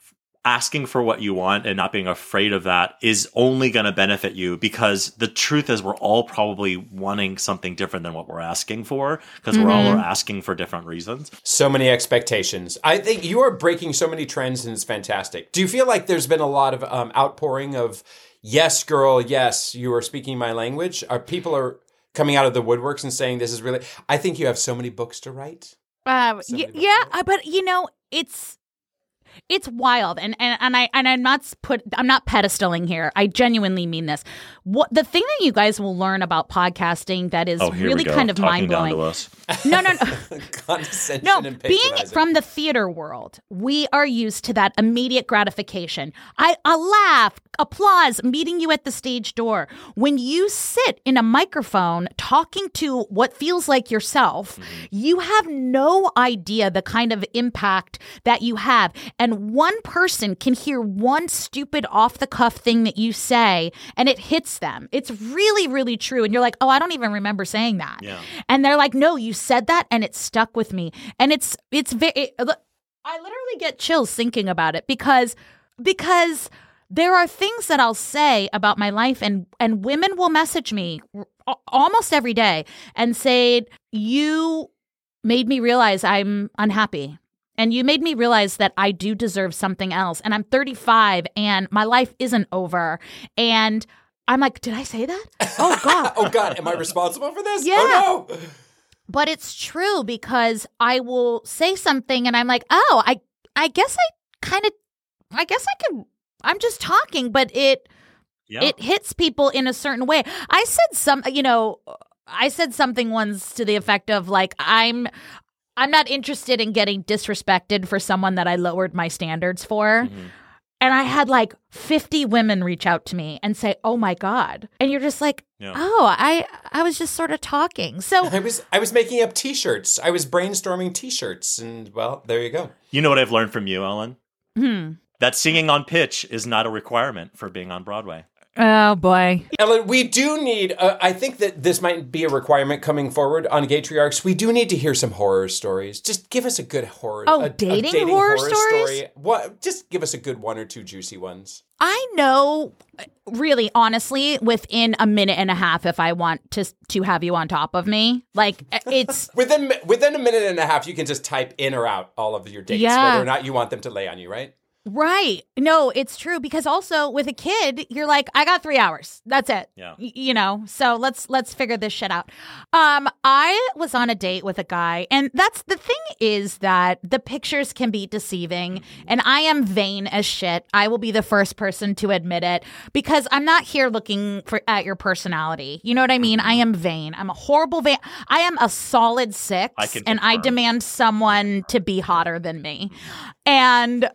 asking for what you want and not being afraid of that is only going to benefit you, because the truth is we're all probably wanting something different than what we're asking for, because mm-hmm. we're all asking for different reasons. So many expectations. I think you are breaking so many trends and it's fantastic. Do you feel like there's been a lot of outpouring of, yes, girl, yes, you are speaking my language? People are coming out of the woodworks and saying this is really – I think you have so many books to write. But it's wild, I'm not pedestaling here. I genuinely mean this. The thing that you guys will learn about podcasting that is really kind of mind blowing. No. Condescension and patronizing. Being from the theater world, we are used to that immediate gratification. I laugh, applause, meeting you at the stage door. When you sit in a microphone talking to what feels like yourself, mm-hmm. you have no idea the kind of impact that you have. And one person can hear one stupid off-the-cuff thing that you say, and it hits them. It's really, really true. And you're like, oh, I don't even remember saying that. Yeah. And they're like, no, you said that, and it stuck with me. And I literally get chills thinking about it, because there are things that I'll say about my life, and women will message me almost every day and say, you made me realize I'm unhappy. And you made me realize that I do deserve something else. And I'm 35 and my life isn't over. And I'm like, did I say that? Oh, God. Oh, God. Am I responsible for this? Yeah. Oh, no. But it's true, because I will say something and I'm like, oh, I'm just talking. But it hits people in a certain way. I said something once to the effect of I'm not interested in getting disrespected for someone that I lowered my standards for. Mm-hmm. And I had 50 women reach out to me and say, oh, my God. And you're just like, I was just sort of talking. So I was making up T-shirts. I was brainstorming T-shirts. And, well, there you go. You know what I've learned from you, Ellyn? Hmm. That singing on pitch is not a requirement for being on Broadway. Oh, boy. Ellyn, we do need, I think that this might be a requirement coming forward on Gaytriarchs. We do need to hear some horror stories. Just give us a good horror. Oh, dating horror stories? Story. What? Just give us a good one or two juicy ones. I know, really, honestly, within a minute and a half, if I want to have you on top of me, it's... within a minute and a half, you can just type in or out all of your dates, whether or not you want them to lay on you, right? Right. No, it's true, because also with a kid, you're like, I got 3 hours. That's it. Yeah. So let's figure this shit out. I was on a date with a guy, and that's the thing, is that the pictures can be deceiving, and I am vain as shit. I will be the first person to admit it, because I'm not here looking at your personality. You know what I mean? I am vain. I'm a horrible vain. I am a solid 6, and I demand someone to be hotter than me. And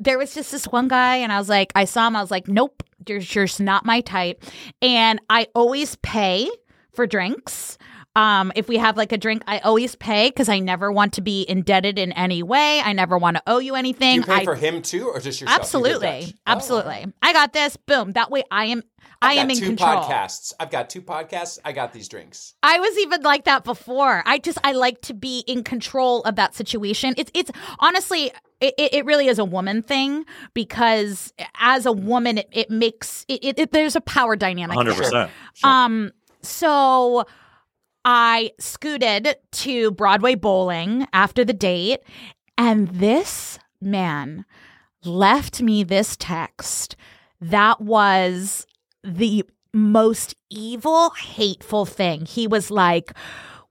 there was just this one guy, and I was like, I saw him, I was like, nope, you're just not my type. And I always pay for drinks. If we have like a drink, I always pay because I never want to be indebted in any way. I never want to owe you anything. You pay for him too, or just yourself? Absolutely, absolutely. Oh. I got this. Boom. That way, I am in control. I've got two podcasts. I got these drinks. I was even like that before. I like to be in control of that situation. It's honestly. It really is a woman thing because as a woman, it makes it there's a power dynamic. 100%. Sure. So I scooted to Broadway Bowling after the date, and this man left me this text that was the most evil, hateful thing. He was like,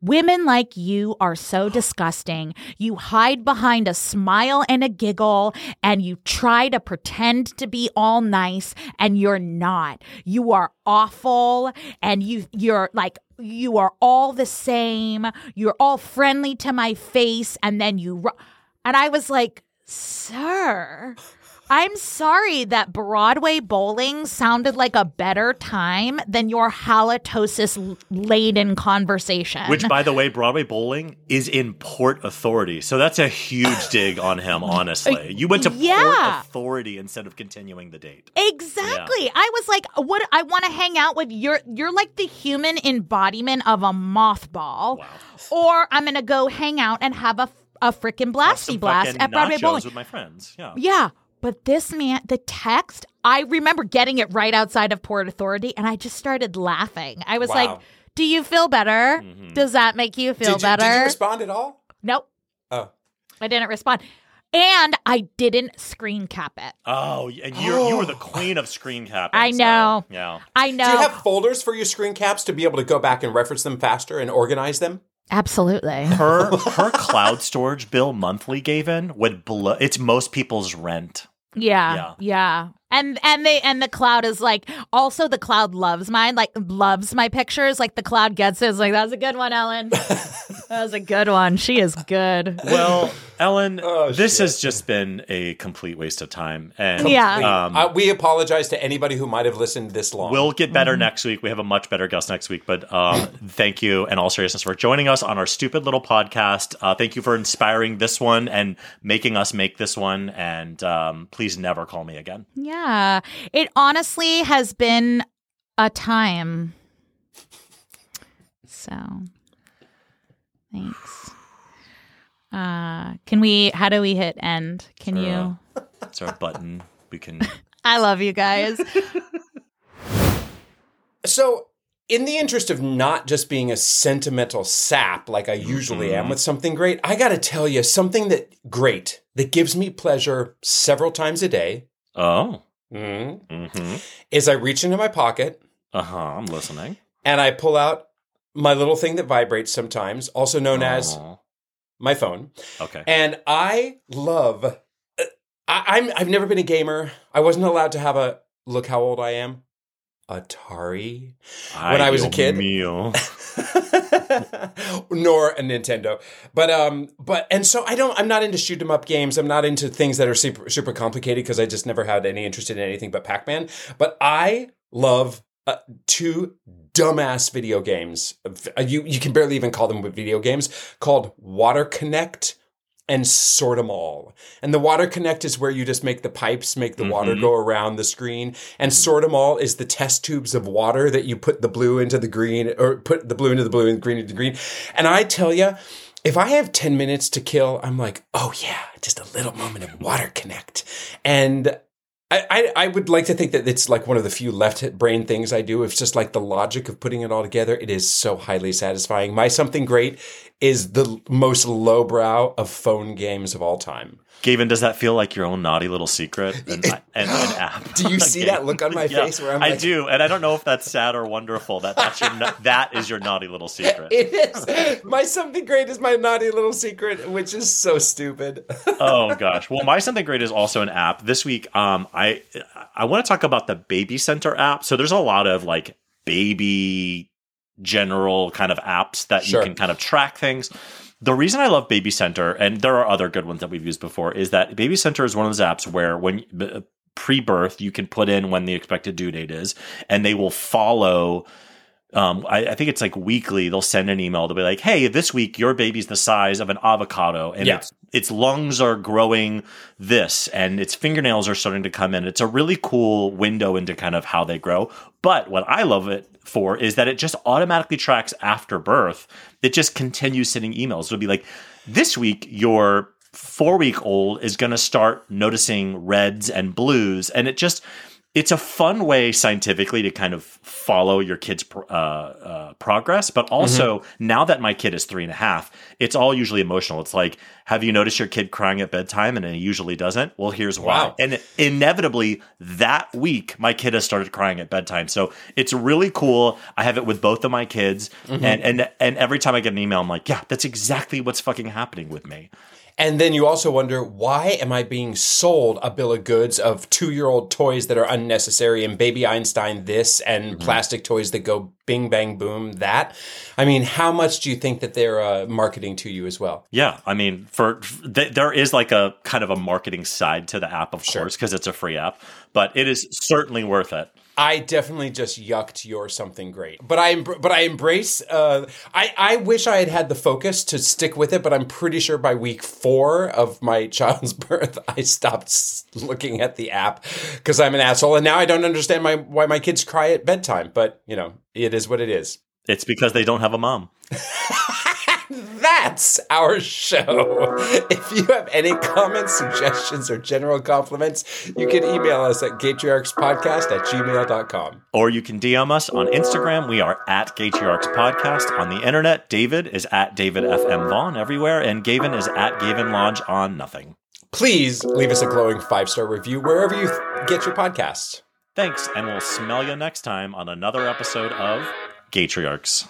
"Women like you are so disgusting. You hide behind a smile and a giggle, and you try to pretend to be all nice, and you're not. You are awful, and you're like, you are all the same. You're all friendly to my face, and then you." And I was like, "Sir, I'm sorry that Broadway Bowling sounded like a better time than your halitosis-laden conversation." Which, by the way, Broadway Bowling is in Port Authority. So that's a huge dig on him, honestly. You went to Port Authority instead of continuing the date. Exactly. Yeah. I was like, "What? I want to hang out with you're like the human embodiment of a mothball." Wow. Or I'm going to go hang out and have a freaking blasty blast at Broadway Bowling with my friends. Yeah. Yeah. But this man, the text, I remember getting it right outside of Port Authority, and I just started laughing. I was like, "Do you feel better? Mm-hmm. Does that make you feel better?" Did you respond at all? Nope. Oh. I didn't respond. And I didn't screen cap it. Oh, and you were the queen of screen capping. I know. So, yeah. I know. Do you have folders for your screen caps to be able to go back and reference them faster and organize them? Absolutely. Her cloud storage bill monthly, Gavin, would blow. It's most people's rent. Yeah. And the cloud is like, also the cloud loves mine, like loves my pictures. Like the cloud gets it. It's like, "That's a good one, Ellyn." "That was a good one. She is good." Well, Ellyn, has just been a complete waste of time. And we apologize to anybody who might have listened this long. We'll get better next week. We have a much better guest next week. But thank you in all seriousness for joining us on our stupid little podcast. Thank you for inspiring this one and making us make this one. And please never call me again. Yeah. It honestly has been a time. So... thanks. How do we hit end? Can you? It's our button. We can. I love you guys. So in the interest of not just being a sentimental sap like I usually am with something great, I got to tell you something that gives me pleasure several times a day. Oh. Is I reach into my pocket. I'm listening. And I pull out my little thing that vibrates sometimes, also known as my phone. Okay. And I love – I've never been a gamer. I wasn't allowed to have a – look how old I am. Atari when I was a kid. Nor a Nintendo. But so I'm not into shoot 'em up games. I'm not into things that are super, super complicated because I just never had any interest in anything but Pac-Man. But I love two dumbass video games. You can barely even call them video games, called Water Connect and Sort 'em All. And the Water Connect is where you just make the pipes, make the water go around the screen. And Sort 'em All is the test tubes of water that you put the blue into the green, or put the blue into the blue and the green into the green. And I tell you, if I have 10 minutes to kill, I'm like, "Oh yeah, just a little moment of Water Connect." And I would like to think that it's like one of the few left brain things I do. It's just like the logic of putting it all together. It is so highly satisfying. My something great is the most lowbrow of phone games of all time. Gavin, does that feel like your own naughty little secret and an app? Do you see that look on my face where I'm like, I do, and I don't know if that's sad or wonderful. That is your naughty little secret. It is. My something great is my naughty little secret, which is so stupid. Oh gosh. Well, my something great is also an app. This week, I want to talk about the Baby Center app. So there's a lot of like baby general kind of apps that you can kind of track things. The reason I love Baby Center, and there are other good ones that we've used before, is that Baby Center is one of those apps where when pre-birth, you can put in when the expected due date is, and they will follow I think it's like weekly, they'll send an email. They'll be like, hey, this week your baby's the size of an avocado and its lungs are growing this and its fingernails are starting to come in. It's a really cool window into kind of how they grow. But what I love it for is that it just automatically tracks after birth. It just continues sending emails. It'll be like, this week your 4-week-old is going to start noticing reds and blues. And it just... it's a fun way scientifically to kind of follow your kid's progress. But also now that my kid is 3.5, it's all usually emotional. It's like, have you noticed your kid crying at bedtime? And it usually doesn't. Well, here's why. And inevitably that week, my kid has started crying at bedtime. So it's really cool. I have it with both of my kids. And every time I get an email, I'm like, yeah, that's exactly what's fucking happening with me. And then you also wonder, why am I being sold a bill of goods of 2-year-old toys that are unnecessary and Baby Einstein this and plastic toys that go bing, bang, boom, that? I mean, how much do you think that they're marketing to you as well? Yeah. I mean, there is like a kind of a marketing side to the app, of course, because it's a free app. But it is certainly worth it. I definitely just yucked your something great. But I embrace I wish I had the focus to stick with it, but I'm pretty sure by week 4 of my child's birth, I stopped looking at the app because I'm an asshole. And now I don't understand why my kids cry at bedtime. But, you know, it is what it is. It's because they don't have a mom. That's our show. If you have any comments, suggestions, or general compliments, you can email us at gaytriarchspodcast@gmail.com. Or you can DM us on Instagram. We are at gaytriarchspodcast on the internet. David is at David F. M. Bond everywhere. And Gavin is at Gavin Lodge on nothing. Please leave us a glowing 5-star review wherever you get your podcasts. Thanks, and we'll smell you next time on another episode of Gaytriarchs.